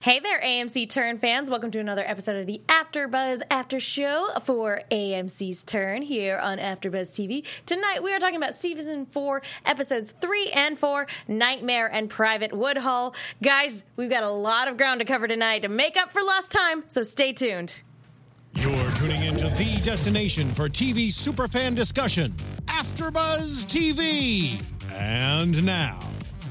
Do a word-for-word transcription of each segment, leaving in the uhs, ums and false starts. Hey there, A M C Turn fans. Welcome to another episode of the AfterBuzz After Show for A M C's Turn here on AfterBuzz T V. Tonight, we are talking about Season four, Episodes three and four, Nightmare and Private Woodhull. Guys, we've got a lot of ground to cover tonight to make up for lost time, so stay tuned. You're tuning into the destination for T V superfan discussion, AfterBuzz T V. And now,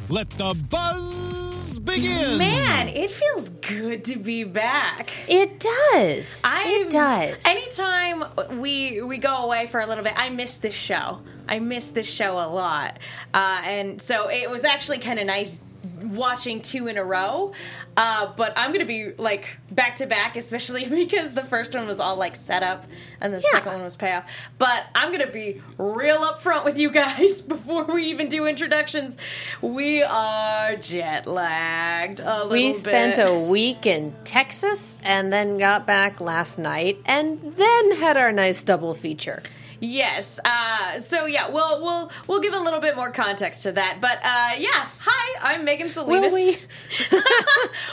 let the buzz... begin. Man, it feels good to be back. It does. I'm, it does. Anytime we we go away for a little bit, I miss this show. I miss this show a lot. Uh, and so it was actually kind of nice watching two in a row. Uh, but I'm going to be like back to back, especially because the first one was all like set up and the yeah. second one was payoff. But I'm going to be real upfront with you guys before we even do introductions. We are jet lagged a little bit. We spent bit. a week in Texas and then got back last night and then had our nice double feature. Yes. Uh, so yeah, we'll we'll we'll give a little bit more context to that. But uh, yeah, hi, I'm Megan Salinas. Will we?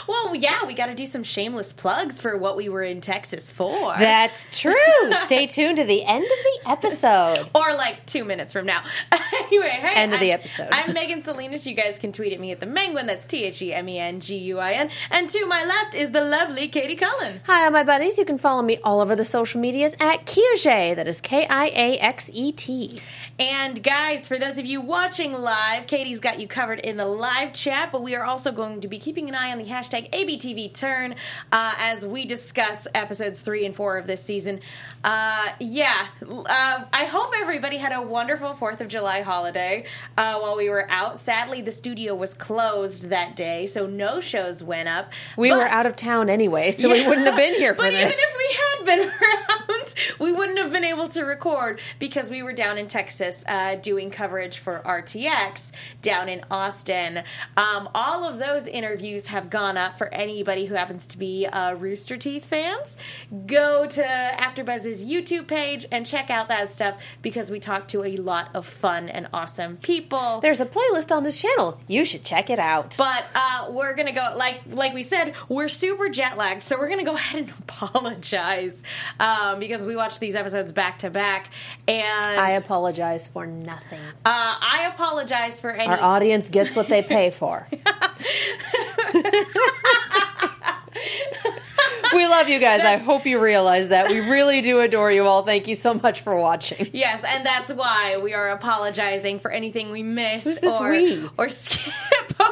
Well, yeah, we got to do some shameless plugs for what we were in Texas for. That's true. Stay tuned to the end of the episode, or like two minutes from now. Anyway, hey, end of I'm, the episode. I'm Megan Salinas. You guys can tweet at me at the Menguin. That's T H E M E N G U I N. And to my left is the lovely Katie Cullen. Hi, all my buddies. You can follow me all over the social medias at Kiaxet. That is K I A. A X E T. And guys, for those of you watching live, Katie's got you covered in the live chat, but we are also going to be keeping an eye on the hashtag A B T V Turn uh, as we discuss episodes three and four of this season. Uh, yeah, uh, I hope everybody had a wonderful fourth of July holiday uh, while we were out. Sadly, the studio was closed that day, so no shows went up. We but, were out of town anyway, so yeah, we wouldn't have been here for but this. But even if we had been around, we wouldn't have been able to record, because we were down in Texas uh, doing coverage for R T X down in Austin. Um, all of those interviews have gone up for anybody who happens to be uh, Rooster Teeth fans. Go to AfterBuzz's YouTube page and check out that stuff because we talked to a lot of fun and awesome people. There's a playlist on this channel. You should check it out. But uh, we're going to go, like like we said, we're super jet lagged, so we're going to go ahead and apologize um, because we watched these episodes back to back. And I apologize for nothing. Uh, I apologize for any... Our audience gets what they pay for. We love you guys. That's... I hope you realize that. We really do adore you all. Thank you so much for watching. Yes, and that's why we are apologizing for anything we missed or, we? or skip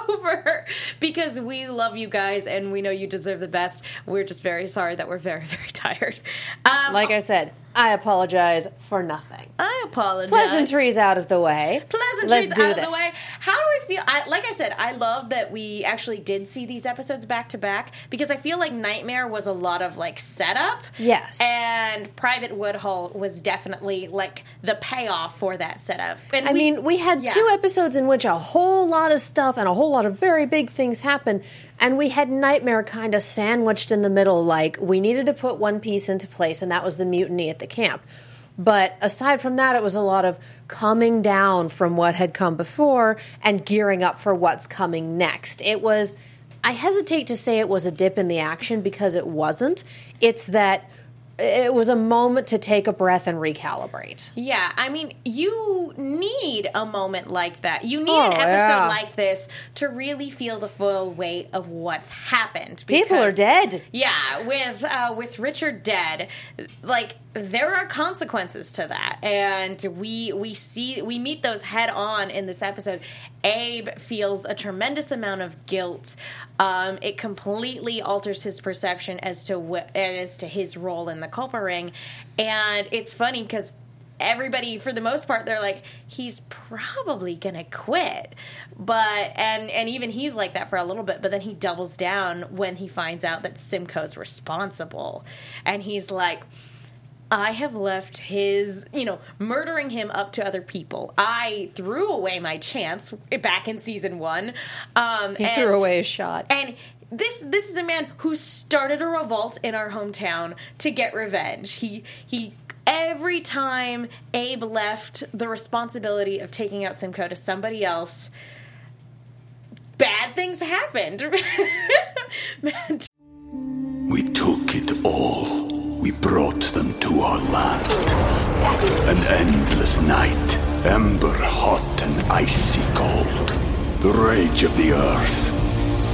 over because we love you guys and we know you deserve the best. We're just very sorry that we're very, very tired. Um, like I said, I apologize for nothing. I apologize. Pleasantries out of the way. Pleasantries out of the way. How do I feel? I, like I said, I love that we actually did see these episodes back to back because I feel like Nightmare was a lot of like setup. Yes. And Private Woodhull was definitely like the payoff for that setup. And I we, mean, we had yeah. two episodes in which a whole lot of stuff and a whole lot of very big things happened. And we had Nightmare kind of sandwiched in the middle, like we needed to put one piece into place, and that was the mutiny at the camp. But aside from that, it was a lot of coming down from what had come before and gearing up for what's coming next. It was, I hesitate to say it was a dip in the action because it wasn't. It's that it was a moment to take a breath and recalibrate. Yeah, I mean, you need a moment like that. You need oh, an episode yeah. like this to really feel the full weight of what's happened. Because, people are dead. Yeah, with uh, with Richard dead, like there are consequences to that, and we we see we meet those head on in this episode. Abe feels a tremendous amount of guilt. Um, it completely alters his perception as to wh- as to his role in the Culpa Ring, and it's funny because everybody, for the most part, they're like, he's probably gonna quit, but and and even he's like that for a little bit, but then he doubles down when he finds out that Simcoe's responsible, and he's like, I have left his, you know, murdering him up to other people. I threw away my chance back in season one. Um, he and, threw away a shot. And this this is a man who started a revolt in our hometown to get revenge. He he. Every time Abe left the responsibility of taking out Simcoe to somebody else, bad things happened. We took it all. We brought them to our land. An endless night, ember hot and icy cold. The rage of the earth.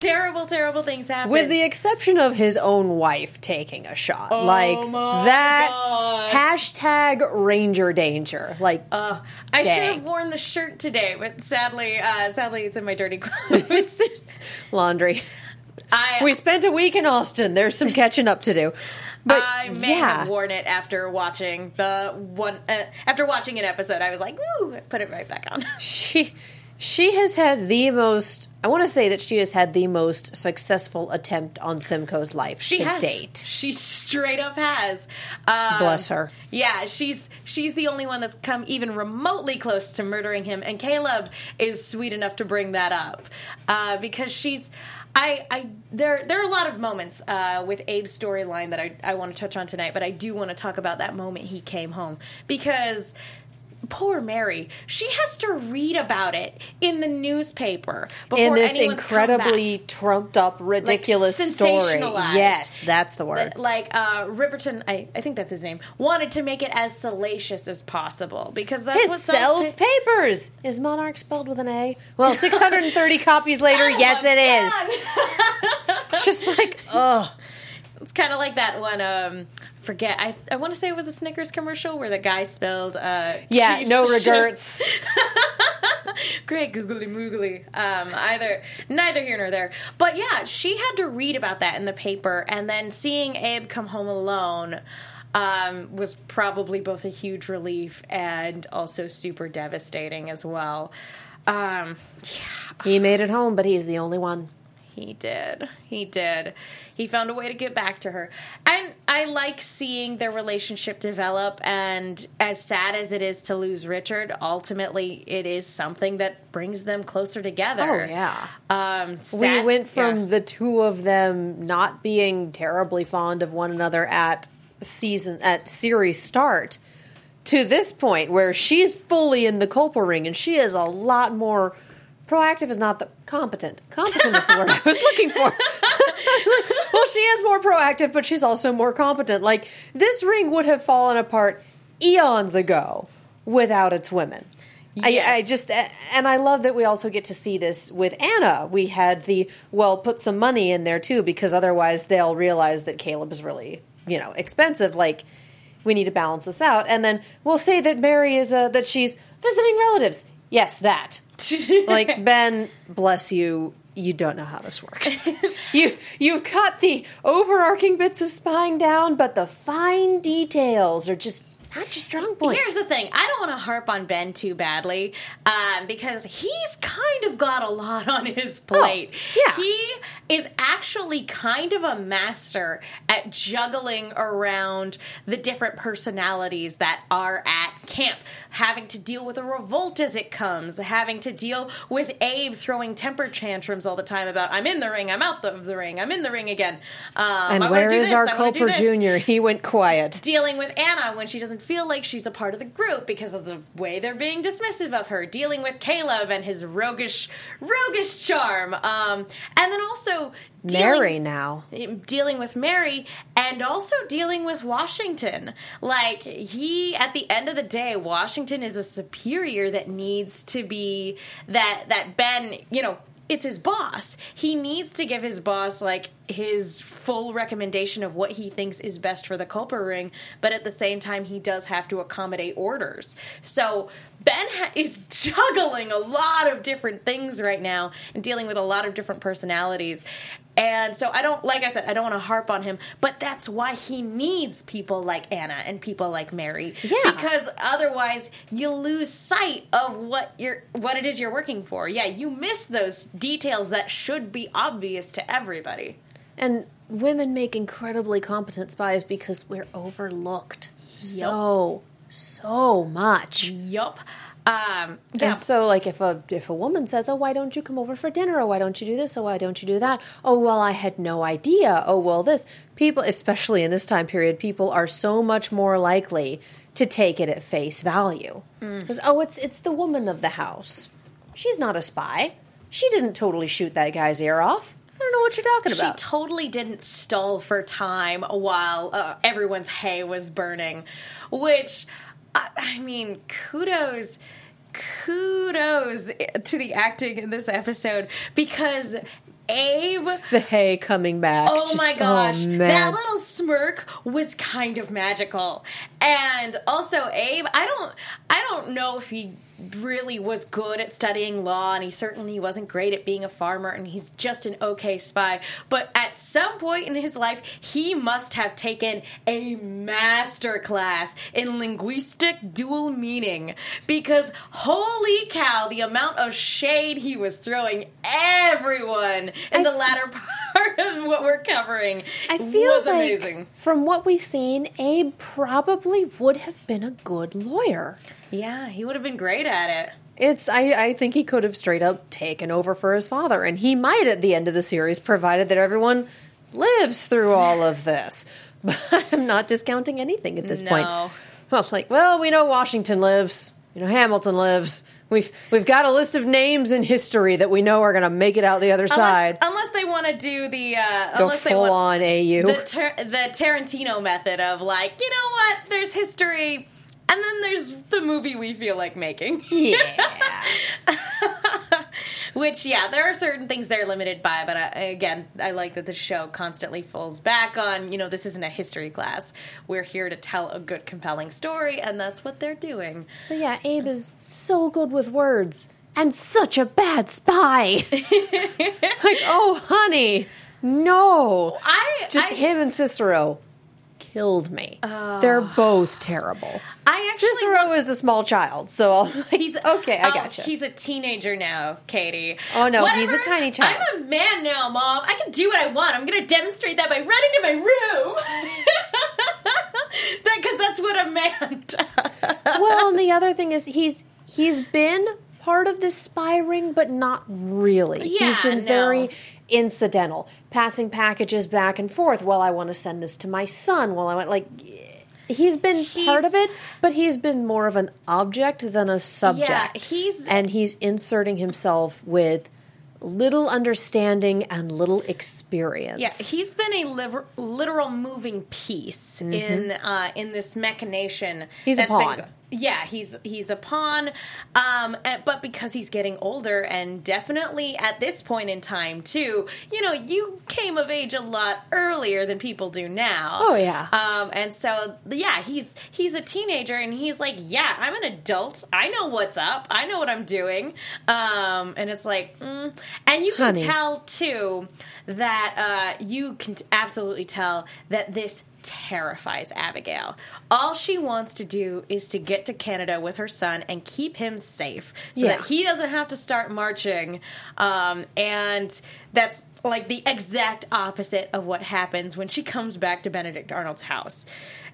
Terrible, terrible things happen. With the exception of his own wife taking a shot. Oh like, that God. Hashtag Ranger Danger. Like, uh, I should have worn the shirt today, but sadly, uh, sadly it's in my dirty clothes. Laundry. I, we spent a week in Austin. There's some catching up to do. But, I may yeah. have worn it after watching the one. Uh, after watching an episode, I was like, "Woo!" Put it right back on. She, she has had the most. I want to say that she has had the most successful attempt on Simcoe's life she to has. date. She straight up has. Um, Bless her. Yeah, she's she's the only one that's come even remotely close to murdering him, and Caleb is sweet enough to bring that up uh, because she's. I, I there there are a lot of moments uh, with Abe's storyline that I, I want to touch on tonight, but I do want to talk about that moment he came home, because poor Mary, she has to read about it in the newspaper before in this anyone's incredibly trumped up, ridiculous like, story. Yes, that's the word. Like uh, Riverton, I, I think that's his name, wanted to make it as salacious as possible because that's it what sells pa- papers. Is Monarch spelled with an A? Well, six hundred thirty copies later, yes, it is. Just like ugh. It's kind of like that one, um, forget, I I want to say it was a Snickers commercial where the guy spelled, uh, yeah, chiefs, no regrets. Great googly moogly. Um, either, neither here nor there. But yeah, she had to read about that in the paper, and then seeing Abe come home alone, um, was probably both a huge relief and also super devastating as well. Um, yeah. He made it home, but he's the only one. He did. He did. He found a way to get back to her. And I like seeing their relationship develop, and as sad as it is to lose Richard, ultimately it is something that brings them closer together. Oh, yeah. Um, sad, we went from yeah. the two of them not being terribly fond of one another at season at series start to this point where she's fully in the Culpa Ring, and she is a lot more... proactive is not the... Competent. Competent is the word I was looking for. Well, she is more proactive, but she's also more competent. Like, this ring would have fallen apart eons ago without its women. Yes. I, I just... And I love that we also get to see this with Anna. We had the, well, put some money in there, too, because otherwise they'll realize that Caleb is really, you know, expensive. Like, we need to balance this out. And then we'll say that Mary is... A, that she's visiting relatives. Yes, that... Like, Ben, bless you, you don't know how this works. you, you've got the overarching bits of spying down, but the fine details are just not your strong point. Here's the thing. I don't want to harp on Ben too badly um, because he's kind of got a lot on his plate. Oh, yeah. He is actually kind of a master at juggling around the different personalities that are at camp, having to deal with a revolt as it comes, having to deal with Abe throwing temper tantrums all the time about, I'm in the ring, I'm out of the ring, I'm in the ring again. Um, and where is this, our Culper Junior? He went quiet. Dealing with Anna when she doesn't feel like she's a part of the group because of the way they're being dismissive of her. Dealing with Caleb and his roguish, roguish charm. Um, and then also... Dealing, Mary now. Dealing with Mary and also dealing with Washington. Like, he, at the end of the day, Washington is a superior that needs to be, that, that Ben, you know, it's his boss. He needs to give his boss, like, his full recommendation of what he thinks is best for the Culper ring, but at the same time, he does have to accommodate orders. So Ben ha- is juggling a lot of different things right now and dealing with a lot of different personalities. And so I don't, like I said, I don't want to harp on him, but that's why he needs people like Anna and people like Mary. Yeah. Because otherwise, you lose sight of what you're, what it is you're working for. Yeah, you miss those details that should be obvious to everybody. And women make incredibly competent spies because we're overlooked yep. so, so much. Yup. Um, yeah. And so, like, if a if a woman says, oh, why don't you come over for dinner? Oh, why don't you do this? Oh, why don't you do that? Oh, well, I had no idea. Oh, well, this. People, especially in this time period, people are so much more likely to take it at face value. Mm. Because, oh, it's it's the woman of the house. She's not a spy. She didn't totally shoot that guy's ear off. I don't know what you're talking about. She totally didn't stall for time while uh, everyone's hay was burning, which, I, I mean, kudos, kudos to the acting in this episode, because Abe... The hay coming back. Oh, Just, my gosh. Oh, that little smirk was kind of magical. And also, Abe, I don't, I don't know if he... really was good at studying law, and he certainly wasn't great at being a farmer, and he's just an okay spy. But at some point in his life, he must have taken a master class in linguistic dual meaning, because holy cow, the amount of shade he was throwing everyone in I the f- latter part of what we're covering I feel was like amazing. From what we've seen, Abe probably would have been a good lawyer. Yeah, he would have been great at it. It's I, I think he could have straight up taken over for his father, and he might at the end of the series, provided that everyone lives through all of this. But I'm not discounting anything at this no. point. Well, it's like, well, we know Washington lives, you know, Hamilton lives. We've we've got a list of names in history that we know are going to make it out the other unless, side. Unless they want to do the uh, go full they on A U the, tar- the Tarantino method of like, you know what? There's history. And then there's the movie we feel like making. Yeah. Which, yeah, there are certain things they're limited by, but I, again, I like that the show constantly falls back on, you know, this isn't a history class. We're here to tell a good, compelling story, and that's what they're doing. But yeah, Abe is so good with words and such a bad spy. Like, oh, honey, no. I Just I, him and Cicero. Killed me. Oh. They're both terrible. I actually Cicero was, is a small child, so I'll, he's okay. I oh, gotcha. He's a teenager now, Katie. Oh no, Whatever. He's a tiny child. I'm a man now, Mom. I can do what I want. I'm going to demonstrate that by running to my room, because that's what a man does. Well, and the other thing is he's he's been part of this spy ring, but not really. Yeah, he's been no. very. Incidental, passing packages back and forth. Well, I want to send this to my son. Well, I want, like, he's been he's, part of it, but he's been more of an object than a subject. Yeah, he's and he's inserting himself with little understanding and little experience. Yeah, he's been a liver, literal moving piece mm-hmm. in uh, in this machination. He's that's a pawn. Been, yeah, he's he's a pawn, um, but because he's getting older, and definitely at this point in time, too, you know, you came of age a lot earlier than people do now. Oh, yeah. Um, and so, yeah, he's he's a teenager, and he's like, yeah, I'm an adult. I know what's up. I know what I'm doing. Um, and it's like, mm. And you can Honey. tell, too, that uh, you can absolutely tell that this terrifies Abigail. All she wants to do is to get to Canada with her son and keep him safe so yeah. that he doesn't have to start marching. Um, and that's like the exact opposite of what happens when she comes back to Benedict Arnold's house.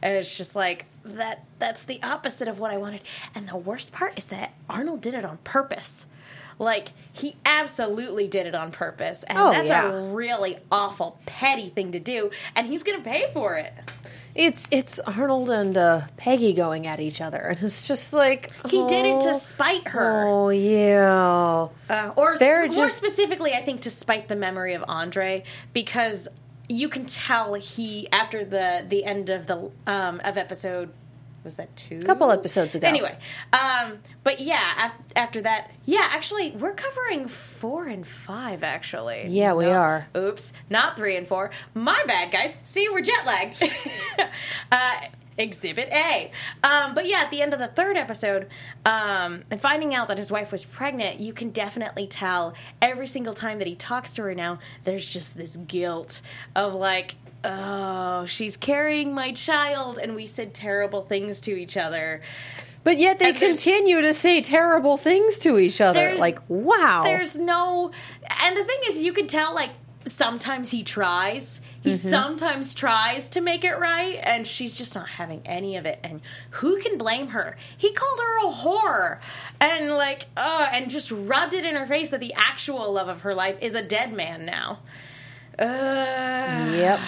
And it's just like, that. that's the opposite of what I wanted. And the worst part is that Arnold did it on purpose. Like, he absolutely did it on purpose. And oh, that's yeah. a really awful, petty thing to do. And he's going to pay for it. It's it's Arnold and uh, Peggy going at each other. And it's just like... Oh, he did it to spite her. Oh, yeah. Uh, or sp- just... more specifically, I think, to spite the memory of Andre. Because you can tell he, after the, the end of the um, of episode... Was that two? A couple episodes ago. Anyway. Um, but yeah, af- after that... Yeah, actually, we're covering four and five, actually. Yeah, we no, are. Oops. Not three and four. My bad, guys. See, we're jet-lagged. uh, exhibit A. Um, but yeah, at the end of the third episode, um, and finding out that his wife was pregnant, you can definitely tell every single time that he talks to her now, there's just this guilt of like... Oh, she's carrying my child, and we said terrible things to each other. But yet they continue to say terrible things to each other. Like, wow. There's no... And the thing is, you can tell, like, sometimes he tries. He mm-hmm. sometimes tries to make it right, and she's just not having any of it. And who can blame her? He called her a whore. And, like, uh, and just rubbed it in her face that the actual love of her life is a dead man now. Uh, yep.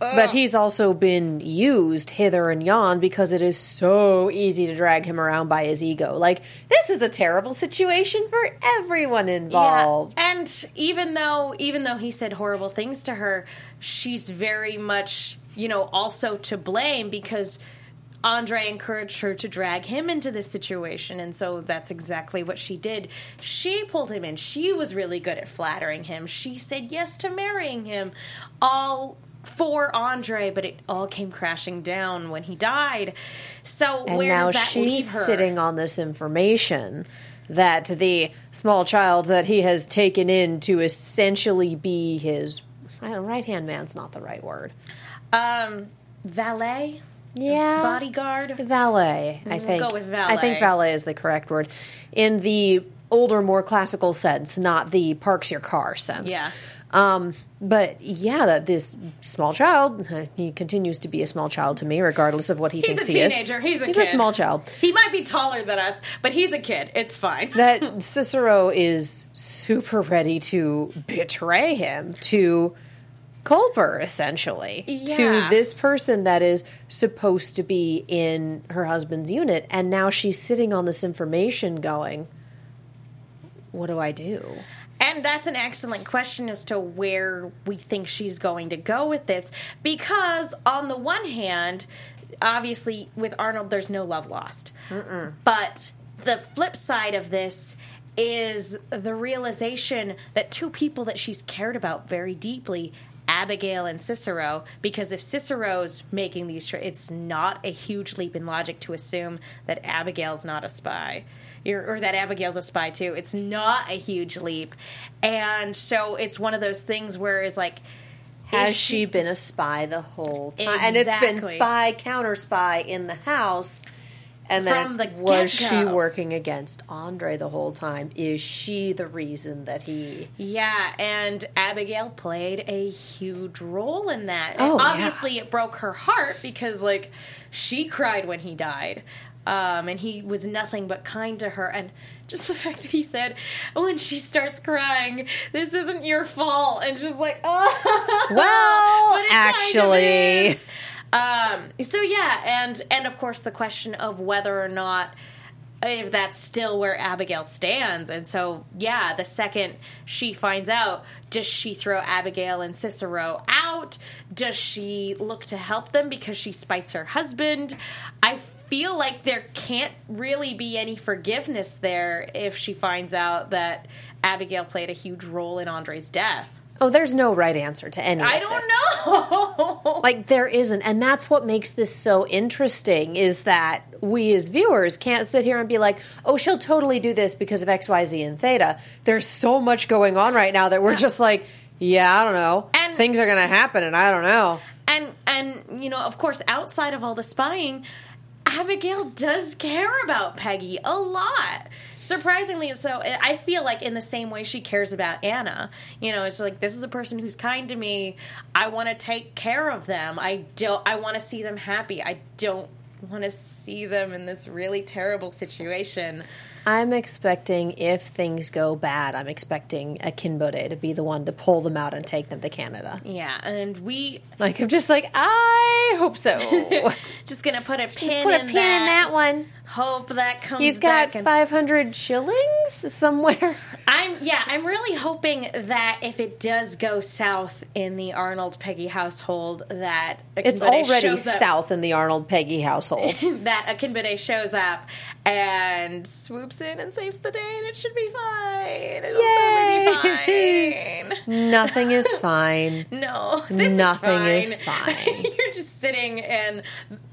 Ugh. But he's also been used hither and yon because it is so easy to drag him around by his ego. Like, this is a terrible situation for everyone involved. Yeah. And even though, even though he said horrible things to her, she's very much, you know, also to blame because Andre encouraged her to drag him into this situation, and so that's exactly what she did. She pulled him in. She was really good at flattering him. She said yes to marrying him, all for Andre, but it all came crashing down when he died. So and where does that leave her? And now she's sitting on this information that the small child that he has taken in to essentially be his... I don't, right-hand man's not the right word. Um, valet? Yeah. Bodyguard? Valet, I think. We'll go with valet. I think valet is the correct word. In the older, more classical sense, not the parks your car sense. Yeah. Um, but, yeah, that this small child, he continues to be a small child to me, regardless of what he he's thinks he is. He's a teenager. He's a he's kid. He's a small child. He might be taller than us, but he's a kid. It's fine. That Cicero is super ready to betray him, to... Culper, essentially, yeah. to this person that is supposed to be in her husband's unit, and now she's sitting on this information going, what do I do? And that's an excellent question as to where we think she's going to go with this, because on the one hand, obviously with Arnold, there's no love lost. Mm-mm. But the flip side of this is the realization that two people that she's cared about very deeply, Abigail and Cicero, because if Cicero's making these, tra- it's not a huge leap in logic to assume that Abigail's not a spy, or, or that Abigail's a spy too. It's not a huge leap, and so it's one of those things where it's like, has she, she been a spy the whole time? Exactly. And it's been spy counter spy in the house. And then the was she working against Andre the whole time? Is she the reason that he... Yeah, and Abigail played a huge role in that. Oh, obviously, yeah. It broke her heart because, like, she cried when he died. Um, and he was nothing but kind to her. And just the fact that he said, when she starts crying, this isn't your fault. And just like, oh. Well, actually... Kind of Um, so yeah, and, and of course the question of whether or not, if that's still where Abigail stands, and so, yeah, the second she finds out, does she throw Abigail and Cicero out? Does she look to help them because she spites her husband? I feel like there can't really be any forgiveness there if she finds out that Abigail played a huge role in Andre's death. Oh, there's no right answer to any of this. I don't know. Like, there isn't. And that's what makes this so interesting, is that we as viewers can't sit here and be like, oh, she'll totally do this because of X, Y, Z, and Theta. There's so much going on right now that we're yeah. just like, yeah, I don't know. And things are going to happen, and I don't know. And, and And, you know, of course, outside of all the spying, Abigail does care about Peggy a lot. Surprisingly, so I feel like in the same way she cares about Anna. You know, it's like, this is a person who's kind to me. I want to take care of them. I don't. I want to see them happy. I don't want to see them in this really terrible situation. I'm expecting, if things go bad, I'm expecting Akimbo Day to be the one to pull them out and take them to Canada. Yeah, and we... Like, I'm just like, I hope so. Just gonna put a just pin put in that. Put a pin that. in that one. Hope that comes back. He's got back five hundred shillings somewhere. I'm Yeah, I'm really hoping that if it does go south in the Arnold-Peggy household, that Akimbo It's Day already shows south up, in the Arnold-Peggy household. That Akimbo Day shows up and swoops in and saves the day, and it should be fine. It'll Yay. totally be fine. Nothing is fine. No, this nothing is fine. Is fine. You're just sitting in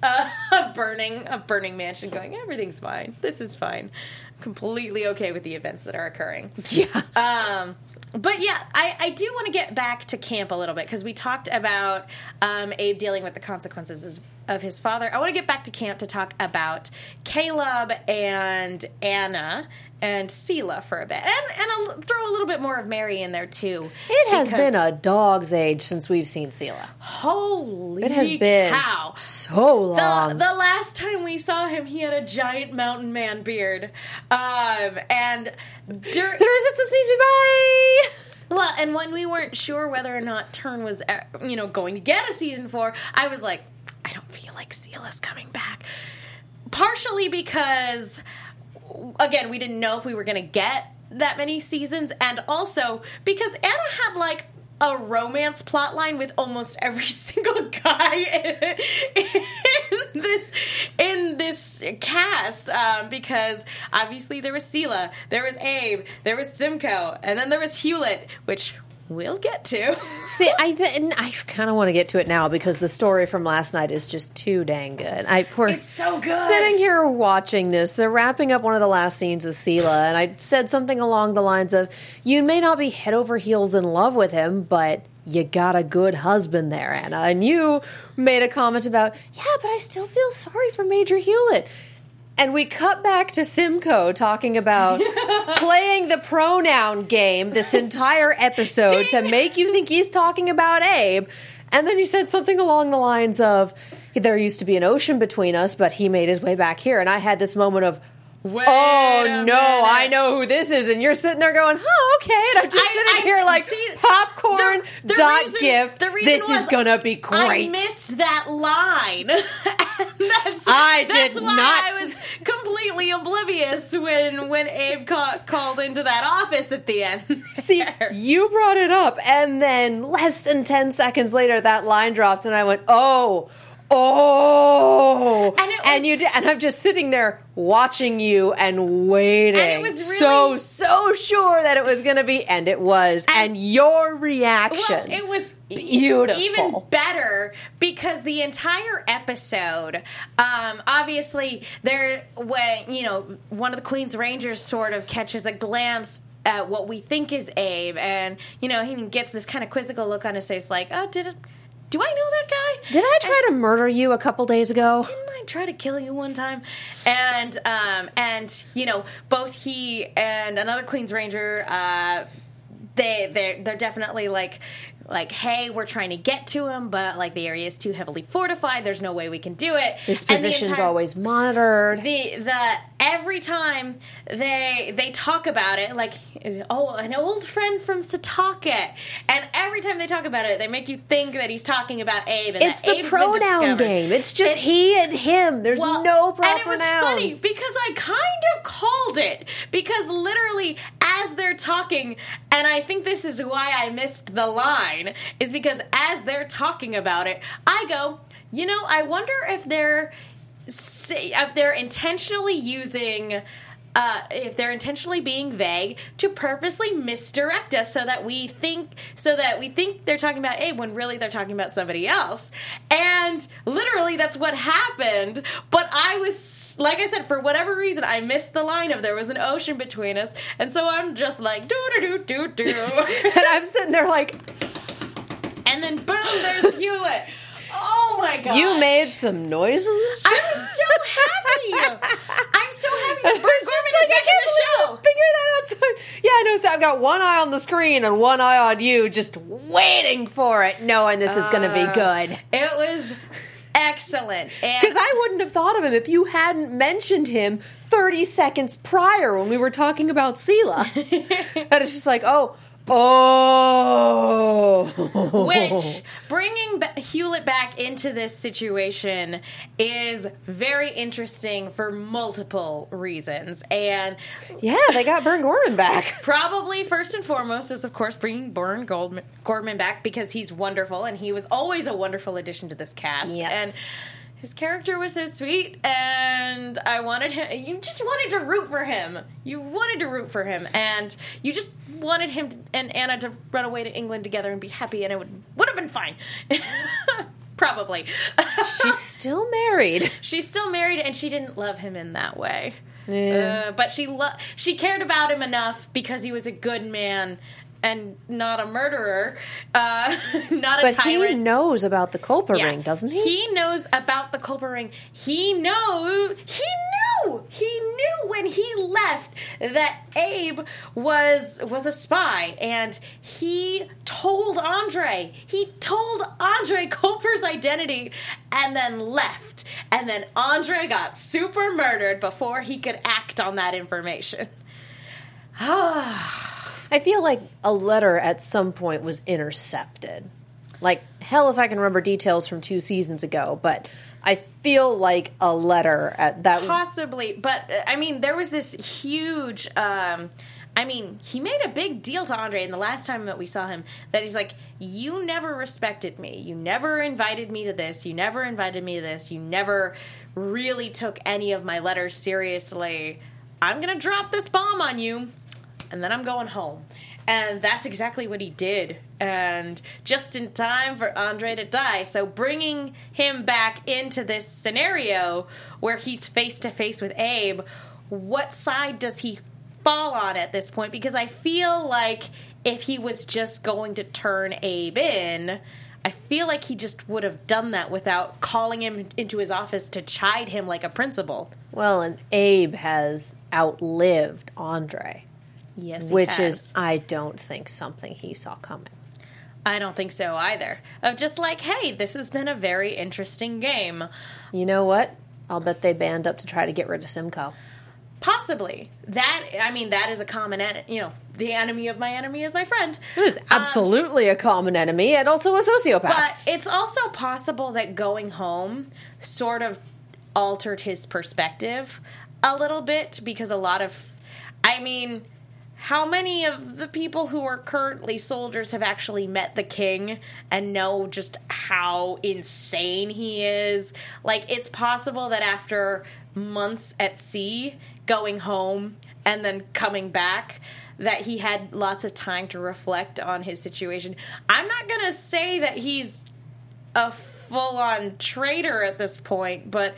a, a burning, a burning mansion, going, everything's fine. This is fine. I'm completely okay with the events that are occurring. Yeah. Um. But yeah, I, I do want to get back to camp a little bit, because we talked about um, Abe dealing with the consequences of his father. I want to get back to camp to talk about Caleb and Anna and Sela for a bit. And and I'll throw a little bit more of Mary in there, too. It has been a dog's age since we've seen Sela. Holy cow. It has been cow. so long. The, the last time we saw him, he had a giant mountain man beard. Um, and... Dur- the resistance needs me, bye! Well, and when we weren't sure whether or not Turn was, you know, going to get a season four, I was like, I don't feel like Sela's coming back. Partially because... Again, we didn't know if we were going to get that many seasons, and also because Anna had, like, a romance plotline with almost every single guy in, in this in this cast, um, because obviously there was Sela, there was Abe, there was Simcoe, and then there was Hewlett, which... We'll get to. See, I th- I kind of want to get to it now, because the story from last night is just too dang good. I poor It's so good. Sitting here watching this, they're wrapping up one of the last scenes with Sela, and I said something along the lines of, you may not be head over heels in love with him, but you got a good husband there, Anna. And you made a comment about, yeah, but I still feel sorry for Major Hewlett. And we cut back to Simcoe talking about playing the pronoun game this entire episode to make you think he's talking about Abe. And then he said something along the lines of, there used to be an ocean between us, but he made his way back here. And I had this moment of, Wait oh, no, I know who this is. And you're sitting there going, oh, okay. And I'm just I, sitting I, here like, see, popcorn, the, the dot reason, gift, the this was, is going to be great. I missed that line. that's, I did that's why not. I was completely oblivious when, when Abe ca- called into that office at the end. See, you brought it up. And then less than ten seconds later, that line dropped. And I went, oh, Oh, and, it was, and you did, and I'm just sitting there watching you and waiting, and it was really, so so sure that it was going to be, and it was, and, and your reaction, well, it was beautiful, even better because the entire episode, um, obviously there, when you know one of the Queen's Rangers sort of catches a glimpse at what we think is Abe, and you know he gets this kind of quizzical look on his face, like, oh, did it. Do I know that guy? Did I try and to murder you a couple days ago? Didn't I try to kill you one time? And, um, and you know, both he and another Queen's Ranger, uh, they, they're, they're definitely like, like, hey, we're trying to get to him, but, like, the area is too heavily fortified. There's no way we can do it. This position's entire, always monitored. The, the, every time they, they talk about it, like, oh, an old friend from Setauket. And every time they talk about it, they make you think that he's talking about Abe. And it's that the Abe's pronoun game. It's just it's, he and him. There's well, no proper nouns. And it was nouns. funny, because I kind of called it. Because literally, as they're talking, and I think this is why I missed the line, is because as they're talking about it, I go, you know, I wonder if they're if they're intentionally using, uh, if they're intentionally being vague to purposely misdirect us so that we think so that we think they're talking about Abe when really they're talking about somebody else. And literally, that's what happened. But I was, like I said, for whatever reason, I missed the line of there was an ocean between us, and so I'm just like do do do do do, and I'm sitting there like. And then, boom, there's Hewlett. Oh, Oh my god! You made some noises. I'm so happy. I'm so happy that Burn Gorman like, is back in the show. Figure that out. So, yeah, I know. So I've got one eye on the screen and one eye on you, just waiting for it, knowing this uh, is going to be good. It was excellent. Because I wouldn't have thought of him if you hadn't mentioned him thirty seconds prior when we were talking about Sela. And it's just like, oh. Oh, which bringing ba- Hewlett back into this situation is very interesting for multiple reasons, and yeah, they got Burn Gorman back. Probably first and foremost is of course bringing Burn Goldman- Gorman back because he's wonderful, and he was always a wonderful addition to this cast. Yes. And his character was so sweet, and I wanted him. You just wanted to root for him. You wanted to root for him, and you just wanted him to, and Anna to run away to England together and be happy, and it would would have been fine. Probably. She's still married. She's still married, and she didn't love him in that way. Yeah. Uh, but she lo- she cared about him enough because he was a good man. And not a murderer, uh, not a but tyrant. But he knows about the Culper yeah. ring, doesn't he? He knows about the Culper ring. He knows. He knew. He knew when he left that Abe was was a spy, and he told Andre. He told Andre Culper's identity, and then left. And then Andre got super murdered before he could act on that information. Ah. I feel like a letter at some point was intercepted. Like, hell if I can remember details from two seasons ago, but I feel like a letter at that... Possibly, w- but, I mean, there was this huge... Um, I mean, he made a big deal to Andre in the last time that we saw him, that he's like, you never respected me. You never invited me to this. You never invited me to this. You never really took any of my letters seriously. I'm going to drop this bomb on you. And then I'm going home. And that's exactly what he did. And just in time for Andre to die. So bringing him back into this scenario where he's face-to-face with Abe, what side does he fall on at this point? Because I feel like if he was just going to turn Abe in, I feel like he just would have done that without calling him into his office to chide him like a principal. Well, and Abe has outlived Andre. Yes, he Which has. is, I don't think, something he saw coming. I don't think so either. Of just like, hey, this has been a very interesting game. You know what? I'll bet they band up to try to get rid of Simcoe. Possibly. That, I mean, that is a common, en- you know, the enemy of my enemy is my friend. It is absolutely um, a common enemy and also a sociopath. But it's also possible that going home sort of altered his perspective a little bit because a lot of, I mean... How many of the people who are currently soldiers have actually met the king and know just how insane he is? Like, it's possible that after months at sea, going home and then coming back, that he had lots of time to reflect on his situation. I'm not going to say that he's a full-on traitor at this point, but...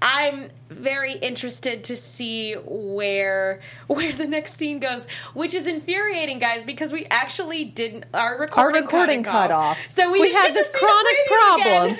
I'm very interested to see where where the next scene goes, which is infuriating, guys, because we actually didn't our recording, our recording cut, cut off. off. So we, we had this chronic problem.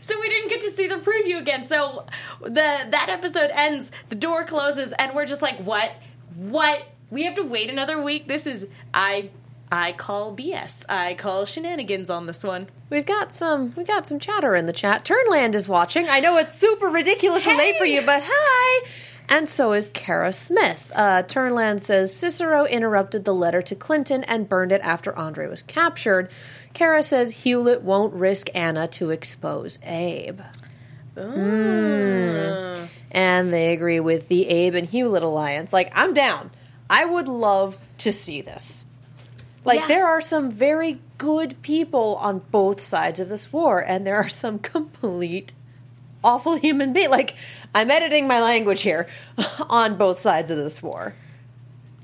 So we didn't get to see the preview again. So the that episode ends, the door closes, and we're just like, what? What? We have to wait another week? This is I I call B S. I call shenanigans on this one. We've got some we've got some chatter in the chat. Turnland is watching. I know it's super ridiculous and hey. late for you, but hi! And so is Kara Smith. Uh, Turnland says, Cicero interrupted the letter to Clinton and burned it after Andre was captured. Kara says, Hewlett won't risk Anna to expose Abe. Mm. And they agree with the Abe and Hewlett alliance. Like, I'm down. I would love to see this. Like, yeah. There are some very good people on both sides of this war, and there are some complete awful human beings. Like, I'm editing my language here on both sides of this war.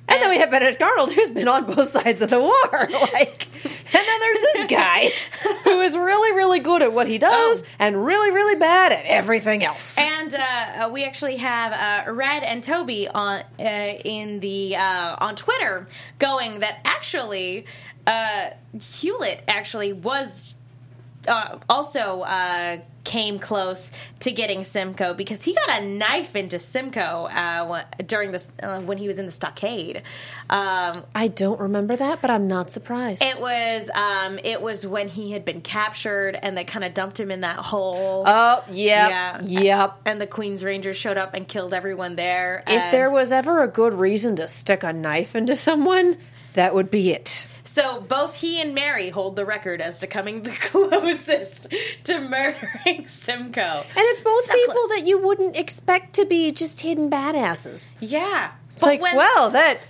And, and then we have Benedict Arnold, who's been on both sides of the war. Like, and then there's this guy who is really, really good at what he does oh. and really, really bad at everything else. And uh, we actually have uh, Red and Toby on uh, in the uh, on Twitter going that actually uh, Hewlett actually was uh, also uh, came close to getting Simcoe because he got a knife into Simcoe uh, during this uh, when he was in the stockade. Um, I don't remember that, but I'm not surprised. It was um, it was when he had been captured and they kind of dumped him in that hole. Oh yep, yeah, yep. And the Queen's Rangers showed up and killed everyone there. If there was ever a good reason to stick a knife into someone, that would be it. So both he and Mary hold the record as to coming the closest to murdering Simcoe. And it's both so people close. That you wouldn't expect to be just hidden badasses. Yeah. It's but like, when, well, that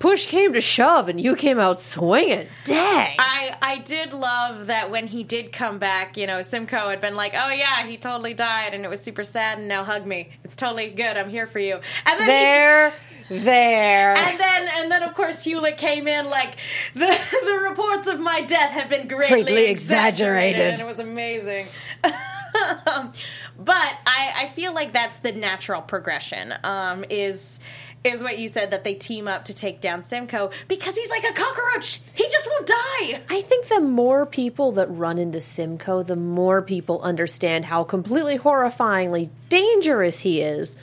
push came to shove and you came out swinging. Dang. I, I did love that when he did come back, you know, Simcoe had been like, oh yeah, he totally died and it was super sad and now hug me. It's totally good. I'm here for you. And then there... He, There and then and then of course Hewlett came in like the the reports of my death have been greatly, greatly exaggerated. exaggerated. And it was amazing. um, but I, I feel like that's the natural progression. Um, is is what you said that they team up to take down Simcoe because he's like a cockroach. He just won't die. I think the more people that run into Simcoe, the more people understand how completely horrifyingly dangerous he is.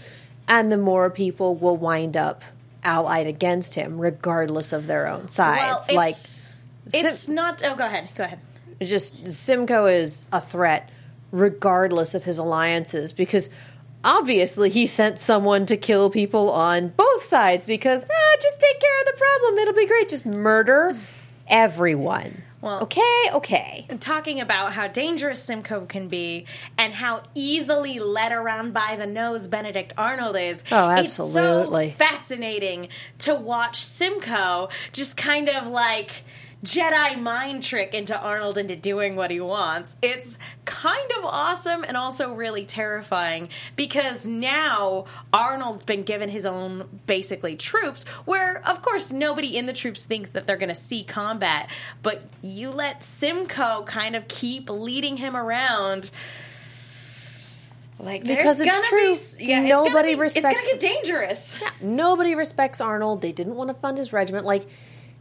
And the more people will wind up allied against him, regardless of their own sides. Well, it's, like, Sim- it's not. Oh, go ahead. Go ahead. Just Simcoe is a threat, regardless of his alliances, because obviously he sent someone to kill people on both sides. Because ah, just take care of the problem; it'll be great. Just murder everyone. Well, okay, okay. Talking about how dangerous Simcoe can be and how easily led around by the nose Benedict Arnold is. Oh, absolutely. It's so fascinating to watch Simcoe just kind of like Jedi mind trick into Arnold into doing what he wants. It's kind of awesome and also really terrifying because now Arnold's been given his own basically troops where, of course, nobody in the troops thinks that they're going to see combat, but you let Simcoe kind of keep leading him around. Like, because it's gonna true. Be, yeah, nobody it's gonna be, respects. It's going to get dangerous. Yeah, nobody respects Arnold. They didn't want to fund his regiment. Like,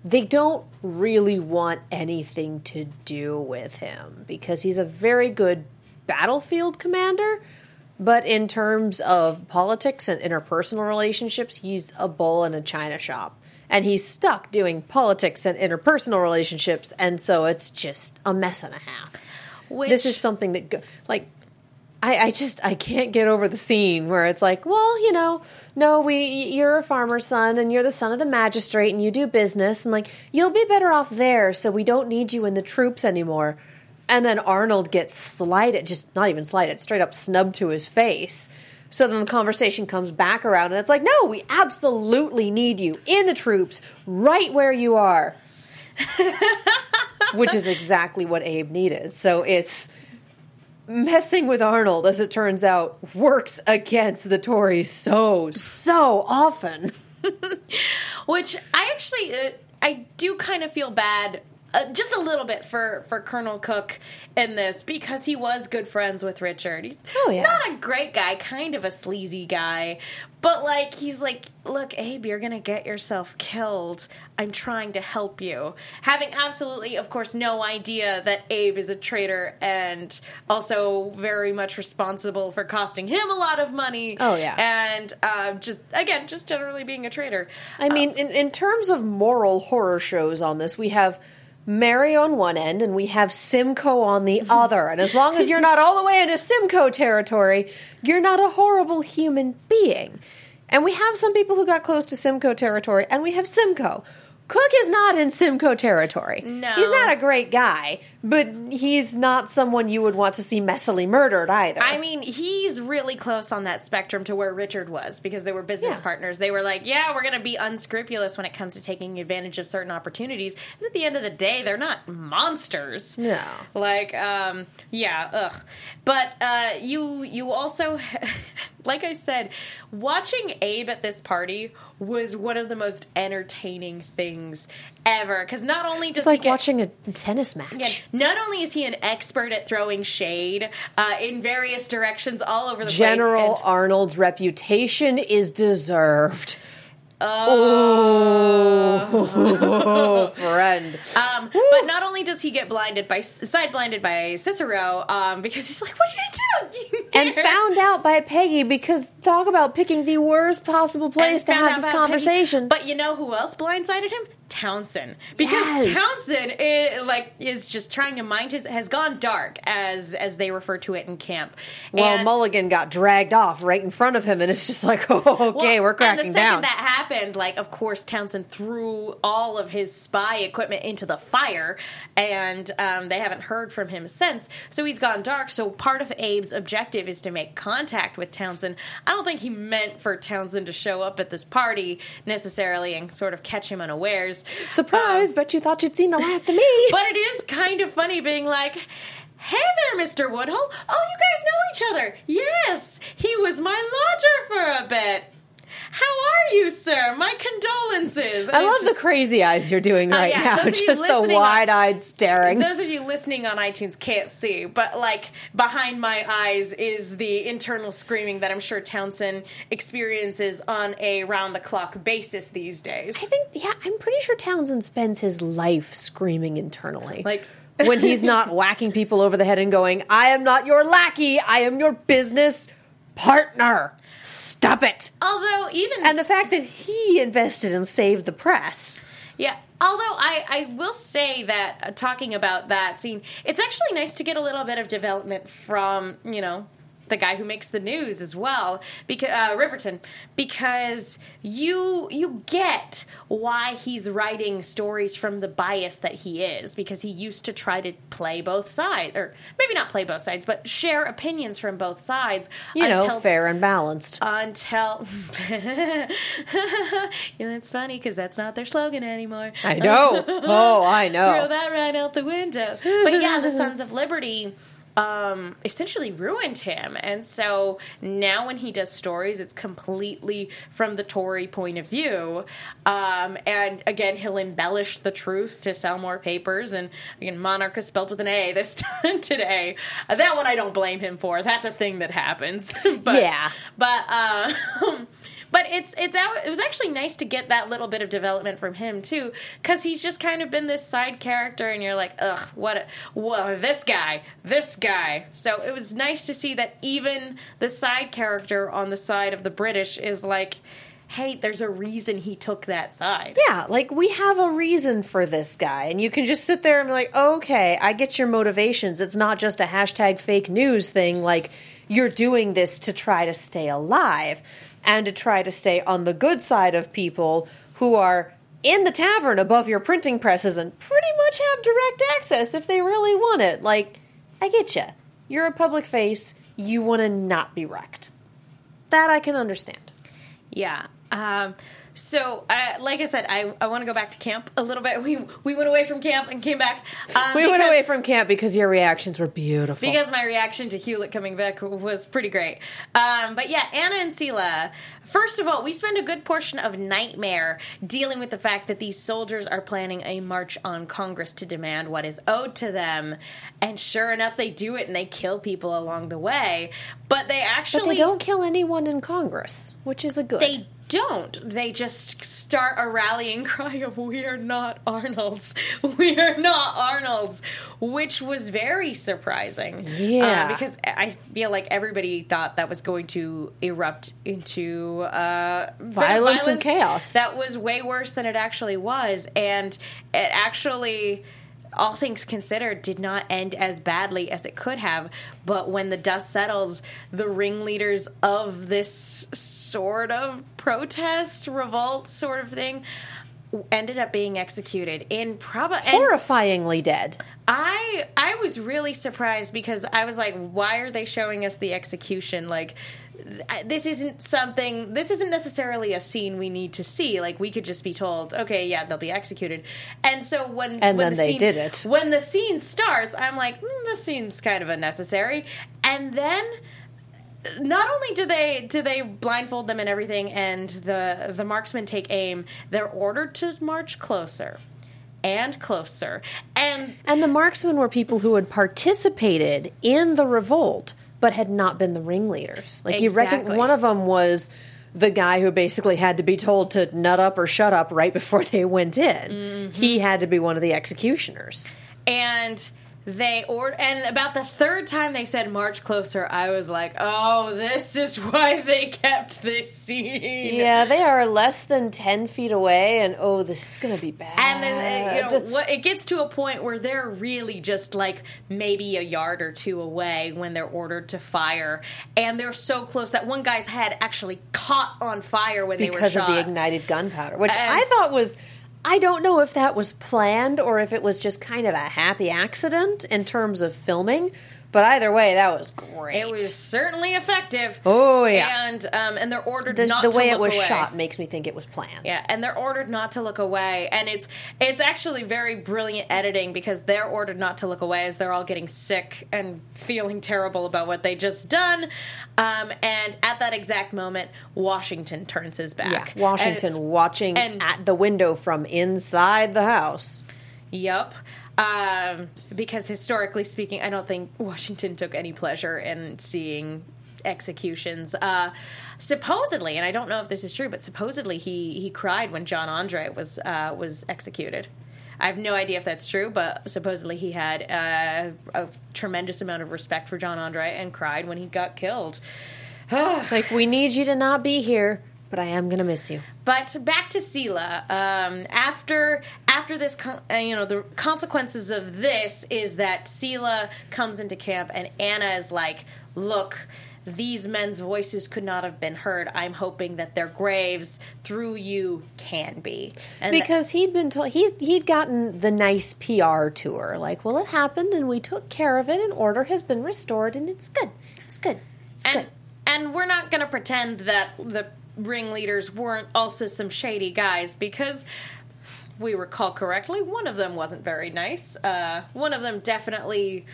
they don't really want anything to do with him because he's a very good battlefield commander, but in terms of politics and interpersonal relationships, he's a bull in a china shop. And he's stuck doing politics and interpersonal relationships, and so it's just a mess and a half. Which, this is something that, go- like... I, I just, I can't get over the scene where it's like, well, you know, no, we, you're a farmer's son and you're the son of the magistrate and you do business and like, you'll be better off there so we don't need you in the troops anymore. And then Arnold gets slighted, just not even slighted, straight up snubbed to his face. So then the conversation comes back around and it's like, no, we absolutely need you in the troops right where you are. Which is exactly what Abe needed. So it's... Messing with Arnold, as it turns out, works against the Tories so, so often. Which I actually, uh, I do kind of feel bad, uh, just a little bit for, for Colonel Cook in this, because he was good friends with Richard. He's oh, yeah. not a great guy, kind of a sleazy guy, but like, he's like, look, Abe, you're going to get yourself killed. I'm trying to help you. Having absolutely, of course, no idea that Abe is a traitor and also very much responsible for costing him a lot of money. Oh, yeah. And uh, just, again, just generally being a traitor. I um, mean, in, in terms of moral horror shows on this, we have Mary on one end and we have Simcoe on the other. And as long as you're not all the way into Simcoe territory, you're not a horrible human being. And we have some people who got close to Simcoe territory, and we have Simcoe. Cook is not in Simcoe territory. No. He's not a great guy, but he's not someone you would want to see messily murdered either. I mean, he's really close on that spectrum to where Richard was, because they were business yeah. partners. They were like, yeah, we're going to be unscrupulous when it comes to taking advantage of certain opportunities. And at the end of the day, they're not monsters. No. Like, um, yeah, ugh. But uh, you, you also... Like I said, watching Abe at this party was one of the most entertaining things ever. Because not only does it's like he get, watching a tennis match. Again, not only is he an expert at throwing shade uh, in various directions all over the General place. General Arnold's reputation is deserved. Oh, friend. Um, but not only does he get blinded by side blinded by Cicero, um, because he's like, "What are you doing?" Here? And found out by Peggy, because talk about picking the worst possible place and to have this conversation. Peggy. But you know who else blindsided him? Townsend, because yes. Townsend is, like is just trying to mind his has gone dark as as they refer to it in camp. Well, and, Mulligan got dragged off right in front of him, and it's just like, oh, okay, well, we're cracking down. And the second down. that happened, like of course Townsend threw all of his spy equipment into the fire, and um, they haven't heard from him since. So he's gone dark. So part of Abe's objective is to make contact with Townsend. I don't think he meant for Townsend to show up at this party necessarily and sort of catch him unawares. Surprise, um, but you thought you'd seen the last of me. But it is kind of funny being like, hey there, Mister Woodhull. Oh, you guys know each other. Yes, he was my lodger for a bit. How are you, sir? My condolences. And I love just, the crazy eyes you're doing right uh, yeah, now. Just the wide-eyed on, staring. Those of you listening on iTunes can't see, but like behind my eyes is the internal screaming that I'm sure Townsend experiences on a round-the-clock basis these days. I think, yeah, I'm pretty sure Townsend spends his life screaming internally. Like... when he's not whacking people over the head and going, I am not your lackey, I am your business partner. Stop it. Although even... And the fact that he invested and saved the press. Yeah. Although I, I will say that uh, talking about that scene, it's actually nice to get a little bit of development from, you know, the guy who makes the news as well, because uh, Riverton, because you you get why he's writing stories from the bias that he is, because he used to try to play both sides, or maybe not play both sides, but share opinions from both sides. You until, know, fair and balanced. Until... You know, it's funny, because that's not their slogan anymore. I know. Oh, I know. Throw that right out the window. But yeah, the Sons of Liberty... Um, essentially ruined him. And so now when he does stories, it's completely from the Tory point of view. Um, and again, he'll embellish the truth to sell more papers. And again, monarch is spelled with an A this time today. Uh, that one I don't blame him for. That's a thing that happens. But, yeah. But, um... But it's it's it was actually nice to get that little bit of development from him, too, because he's just kind of been this side character, and you're like, ugh, what, a, what, this guy, this guy. So it was nice to see that even the side character on the side of the British is like, hey, there's a reason he took that side. Yeah, like, we have a reason for this guy, and you can just sit there and be like, okay, I get your motivations. It's not just a hashtag fake news thing, like, you're doing this to try to stay alive. And to try to stay on the good side of people who are in the tavern above your printing presses and pretty much have direct access if they really want it. Like, I get you. You're a public face. You want to not be wrecked. That I can understand. Yeah. Um... So, uh, like I said, I, I want to go back to camp a little bit. We we went away from camp and came back. Um, we because, went away from camp because your reactions were beautiful. Because my reaction to Hewlett coming back was pretty great. Um, but yeah, Anna and Sela... First of all, we spend a good portion of Nightmare dealing with the fact that these soldiers are planning a march on Congress to demand what is owed to them. And sure enough, they do it and they kill people along the way. But they actually... But they don't kill anyone in Congress, which is a good... They don't. They just start a rallying cry of, we are not Arnolds. We are not Arnolds. Which was very surprising. Yeah. Uh, because I feel like everybody thought that was going to erupt into... Uh, violence, violence and chaos. That was way worse than it actually was, and it actually, all things considered, did not end as badly as it could have. But when the dust settles, the ringleaders of this sort of protest, revolt sort of thing, ended up being executed in probably horrifyingly dead. I I was really surprised, because I was like, why are they showing us the execution? Like, this isn't something, this isn't necessarily a scene we need to see. Like, we could just be told, okay, yeah, they'll be executed. And so when, and when then the they scene, did it. When the scene starts, I'm like, mm, this seems kind of unnecessary. And then not only do they do they blindfold them and everything, and the the marksmen take aim, they're ordered to march closer. And closer. And and the marksmen were people who had participated in the revolt, but had not been the ringleaders. Like, exactly. You reckon one of them was the guy who basically had to be told to nut up or shut up right before they went in. Mm-hmm. He had to be one of the executioners. And they ordered, and about the third time they said march closer, I was like, oh, this is why they kept this scene. Yeah, they are less than ten feet away, and oh, this is going to be bad. And then, you know, what, it gets to a point where they're really just like maybe a yard or two away when they're ordered to fire, and they're so close that one guy's head actually caught on fire when they were shot. Because of the ignited gunpowder, which and, I thought was... I don't know if that was planned or if it was just kind of a happy accident in terms of filming, but either way, that was great. It was certainly effective. Oh, yeah. And um, and they're ordered the, not the to look away. The way it was away. Shot makes me think it was planned. Yeah, and they're ordered not to look away, and it's it's actually very brilliant editing because they're ordered not to look away as they're all getting sick and feeling terrible about what they just done. Um, and at that exact moment, Washington turns his back. Yeah, Washington and watching and, at the window from inside the house. Yep. Um, because historically speaking, I don't think Washington took any pleasure in seeing executions. Uh, supposedly, and I don't know if this is true, but supposedly he, he cried when John Andre was uh, was executed. I have no idea if that's true, but supposedly he had uh, a tremendous amount of respect for John Andre and cried when he got killed. Like, we need you to not be here, but I am going to miss you. But back to Sela. Um, after after this, con- uh, you know, the consequences of this is that Sela comes into camp and Anna is like, look, these men's voices could not have been heard. I'm hoping that their graves, through you, can be. And because he'd been told, he's, he'd gotten the nice P R tour. Like, well, it happened, and we took care of it, and order has been restored, and it's good. It's good. It's and, good. And we're not going to pretend that the ringleaders weren't also some shady guys, because... we recall correctly, one of them wasn't very nice. Uh, one of them definitely...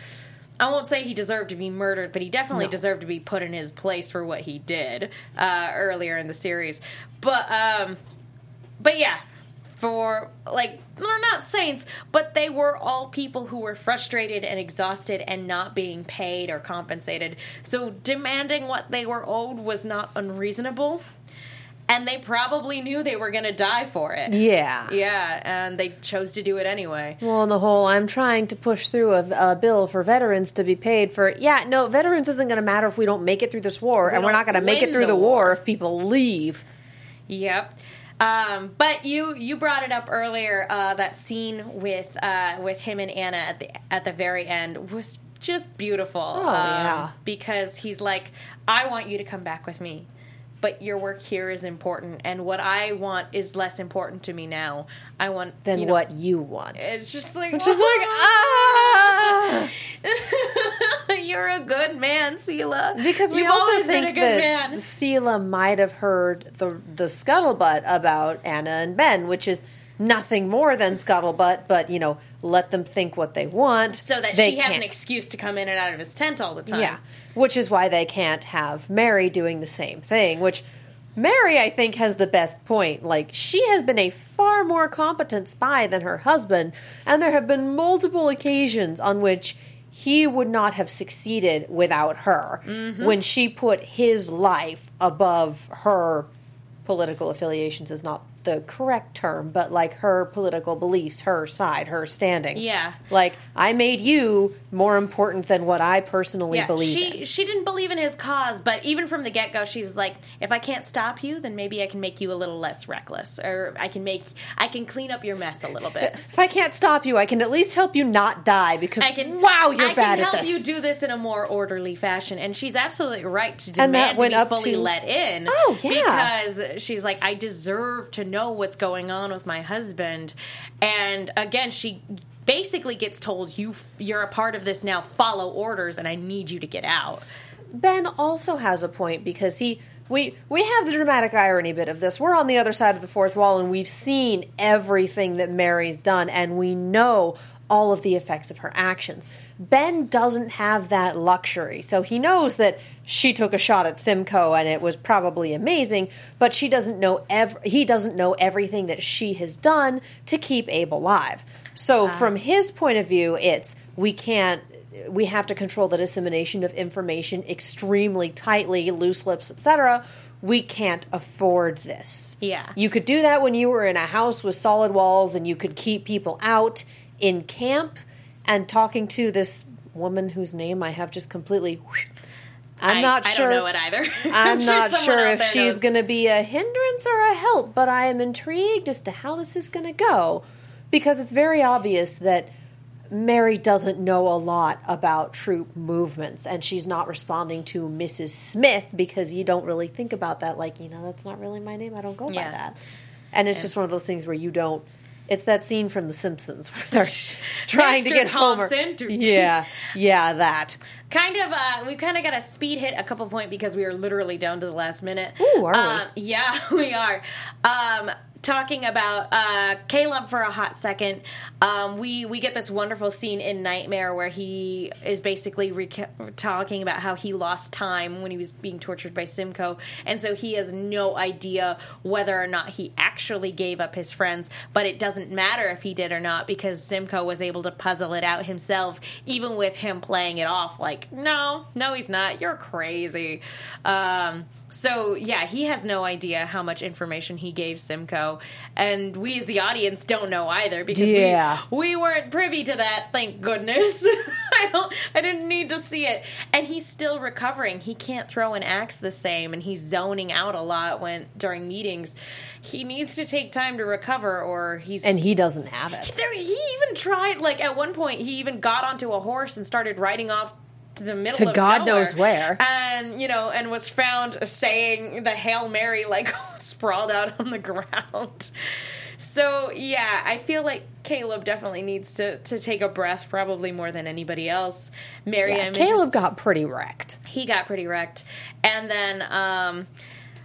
I won't say he deserved to be murdered, but he definitely no. deserved to be put in his place for what he did uh, earlier in the series. But, um, but yeah, for, like, they're not saints, but they were all people who were frustrated and exhausted and not being paid or compensated. So demanding what they were owed was not unreasonable. And they probably knew they were going to die for it. Yeah. Yeah, and they chose to do it anyway. Well, on the whole, I'm trying to push through a, a bill for veterans to be paid for... Yeah, no, veterans isn't going to matter if we don't make it through this war, we and we're not going to make it through the, the war. war if people leave. Yep. Um, but you you brought it up earlier, uh, that scene with uh, with him and Anna at the at the very end was just beautiful. Oh, um, yeah. Because he's like, I want you to come back with me. But your work here is important, and what I want is less important to me now. I want than you know, what you want. It's just like, which is like, ah, you're a good man, Sela. Because we You've also think that Sela might have heard the the scuttlebutt about Anna and Ben, which is nothing more than scuttlebutt. But you know, let them think what they want, so that they she has can't. an excuse to come in and out of his tent all the time. Yeah. Which is why they can't have Mary doing the same thing, which Mary, I think, has the best point. Like, she has been a far more competent spy than her husband, and there have been multiple occasions on which he would not have succeeded without her, mm-hmm. when she put his life above her political affiliations is not the correct term, but, like, her political beliefs, her side, her standing. Yeah. Like, I made you more important than what I personally yeah, believe she, in. She didn't believe in his cause, but even from the get-go, she was like, if I can't stop you, then maybe I can make you a little less reckless, or I can make, I can clean up your mess a little bit. If I can't stop you, I can at least help you not die, because, I can, wow, you're I bad at this. I can help you do this in a more orderly fashion, and she's absolutely right to demand to be fully to, let in. Oh, yeah. Because she's like, I deserve to know what's going on with my husband. And again, she basically gets told, you you're a part of this now, follow orders, and I need you to get out. Ben also has a point, because he we we have the dramatic irony bit of this. We're on the other side of the fourth wall, and we've seen everything that Mary's done, and we know all of the effects of her actions. Ben doesn't have that luxury, so he knows that she took a shot at Simcoe and it was probably amazing, but she doesn't know ev- he doesn't know everything that she has done to keep Abe alive. So uh, from his point of view, it's, we can't we have to control the dissemination of information extremely tightly, loose lips, et cetera. We can't afford this. Yeah. You could do that when you were in a house with solid walls and you could keep people out in camp. And talking to this woman whose name I have just completely... Whoosh, I'm I, not sure. I don't know it either. I'm, I'm not sure, sure if she's going to be a hindrance or a help, but I am intrigued as to how this is going to go. Because it's very obvious that Mary doesn't know a lot about troop movements, and she's not responding to Missus Smith because you don't really think about that. Like, you know, that's not really my name. I don't go yeah. by that. And it's yeah. just one of those things where you don't. It's that scene from The Simpsons where they're trying Mister to get Homer. Yeah, yeah, that. Kind of, uh, we kind of got a speed hit a couple point because we are literally down to the last minute. Ooh, are um, we? Yeah, we are. Um, talking about uh, Caleb for a hot second, um, we, we get this wonderful scene in Nightmare where he is basically reca- talking about how he lost time when he was being tortured by Simcoe, and so he has no idea whether or not he actually gave up his friends, but it doesn't matter if he did or not because Simcoe was able to puzzle it out himself, even with him playing it off like, no, no he's not, you're crazy. Um, so, yeah, he has no idea how much information he gave Simcoe, and we as the audience don't know either because yeah. we, we weren't privy to that, thank goodness. I don't, I didn't need to see it. And he's still recovering. He can't throw an axe the same, and he's zoning out a lot when during meetings. He needs to take time to recover, or he's... And he doesn't have it. There, he even tried, like, at one point, he even got onto a horse and started riding off to the middle to of God nowhere, knows where, and you know, and was found saying the Hail Mary like sprawled out on the ground. So yeah, I feel like Caleb definitely needs to, to take a breath, probably more than anybody else. Mary, yeah, I'm Caleb got pretty wrecked. He got pretty wrecked, and then um,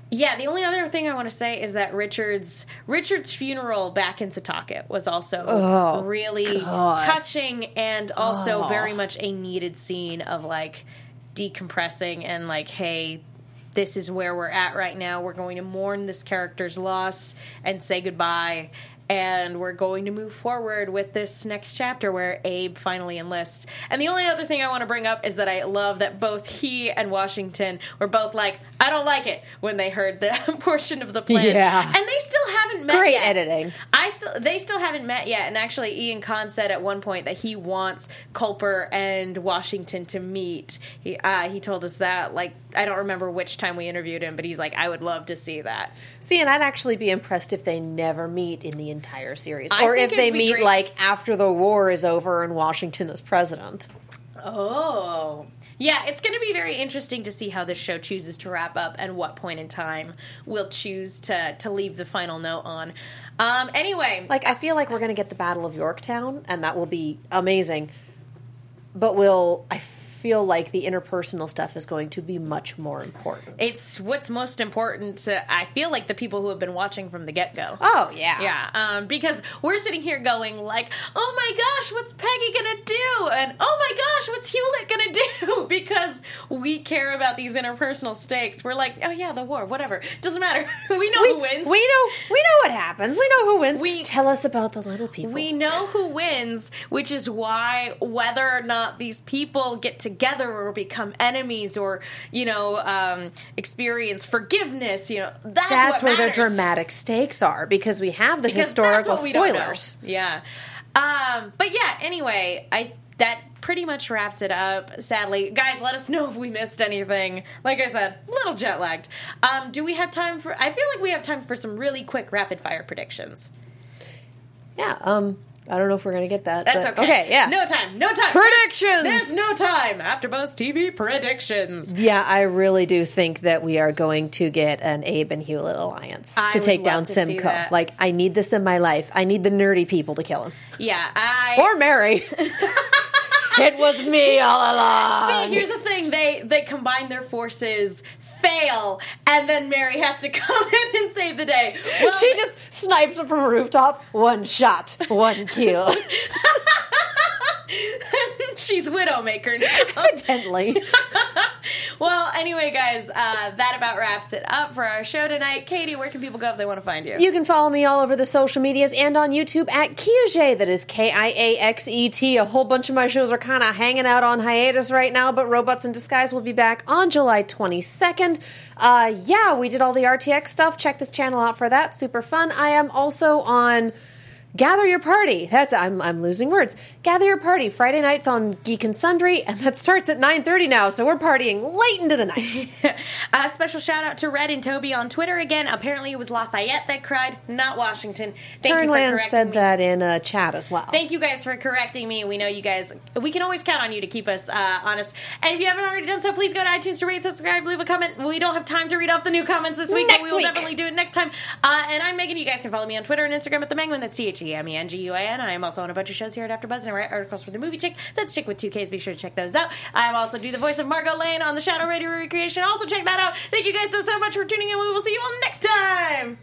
yeah, the only other thing I want to say is that Richard's Richard's funeral back in Setauket was also oh, really God. touching and also oh. very much a needed scene of like decompressing and like, hey, this is where we're at right now. We're going to mourn this character's loss and say goodbye. And we're going to move forward with this next chapter where Abe finally enlists. And the only other thing I want to bring up is that I love that both he and Washington were both like, I don't like it, when they heard the portion of the plan. Yeah. And they still haven't met Great yet. Great editing. I still, they still haven't met yet. And actually, Ian Conn said at one point that he wants Culper and Washington to meet. He, uh, he told us that, like, I don't remember which time we interviewed him, but he's like, I would love to see that. See, and I'd actually be impressed if they never meet in the entire series. I or if they meet, great. like, after the war is over and Washington is president. Oh. Yeah, it's going to be very interesting to see how this show chooses to wrap up and what point in time we'll choose to, to leave the final note on. Um, anyway. Like, I feel like we're going to get the Battle of Yorktown, and that will be amazing. But we'll... I feel like the interpersonal stuff is going to be much more important. It's what's most important to, I feel like, the people who have been watching from the get-go. Oh, yeah. Yeah, um, because we're sitting here going like, oh my gosh, what's Peggy gonna do? And oh my gosh, what's Hewlett gonna do? Because we care about these interpersonal stakes. We're like, oh yeah, the war, whatever. Doesn't matter. We know we, who wins. We know we know what happens. We know who wins. We, Tell us about the little people. We know who wins, which is why whether or not these people get to together or become enemies or, you know, um, experience forgiveness, you know, that's, that's what where the dramatic stakes are because we have the because historical spoilers. Yeah. Um, but yeah, anyway, I that pretty much wraps it up. Sadly, guys, let us know if we missed anything. Like I said, a little jet lagged. Um, do we have time for, I feel like we have time for some really quick rapid fire predictions. Yeah. Um, I don't know if we're going to get that. That's okay. Okay, yeah. No time. No time. Predictions! There's no time. AfterBuzz T V predictions. Yeah, I really do think that we are going to get an Abe and Hewlett alliance I to take down to Simcoe. Like, I need this in my life. I need the nerdy people to kill him. Yeah, I... Or Mary. It was me all along. See, here's the thing. They, they combine their forces... fail, and then Mary has to come in and save the day. Well, she just snipes him from a rooftop. One shot, one kill. She's Widowmaker now. Evidently. Well, anyway, guys, uh, that about wraps it up for our show tonight. Katie, where can people go if they want to find you? You can follow me all over the social medias and on YouTube at Kiaxet. That is K I A X E T. A whole bunch of my shows are kind of hanging out on hiatus right now, but Robots in Disguise will be back on July twenty-second. Uh, yeah, we did all the R T X stuff. Check this channel out for that. Super fun. I am also on Gather Your Party. That's I'm I'm losing words. Gather Your Party, Friday nights on Geek and Sundry, and that starts at nine thirty now, so we're partying late into the night. A special shout-out to Red and Toby on Twitter again. Apparently it was Lafayette that cried, not Washington. Thank you for correcting me. Turnland said that in a chat as well. Thank you guys for correcting me. We know you guys, we can always count on you to keep us uh, honest. And if you haven't already done so, please go to iTunes to rate, subscribe, leave a comment. We don't have time to read off the new comments this week, next but we will week. definitely do it next time. Uh, and I'm Megan. You guys can follow me on Twitter and Instagram at TheManguin. That's T H E E M E N G U I N. I am also on a bunch of shows here at AfterBuzz, and I write articles for The Movie Chick. That's Chick with two Ks. Be sure to check those out. I also do the voice of Margot Lane on The Shadow Radio Recreation. Also check that out. Thank you guys so, so much for tuning in. We will see you all next time.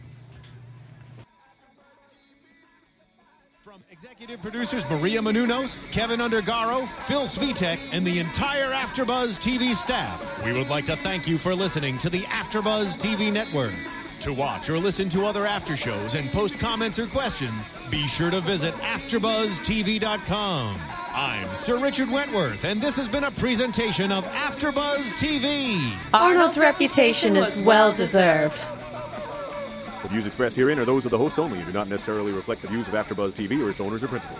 From executive producers Maria Menounos, Kevin Undergaro, Phil Svitek, and the entire AfterBuzz T V staff, we would like to thank you for listening to the AfterBuzz T V network. To watch or listen to other after shows and post comments or questions, be sure to visit after buzz t v dot com. I'm Sir Richard Wentworth, and this has been a presentation of AfterBuzz T V. Arnold's reputation is well-deserved. The views expressed herein are those of the hosts only and do not necessarily reflect the views of AfterBuzz T V or its owners or principals.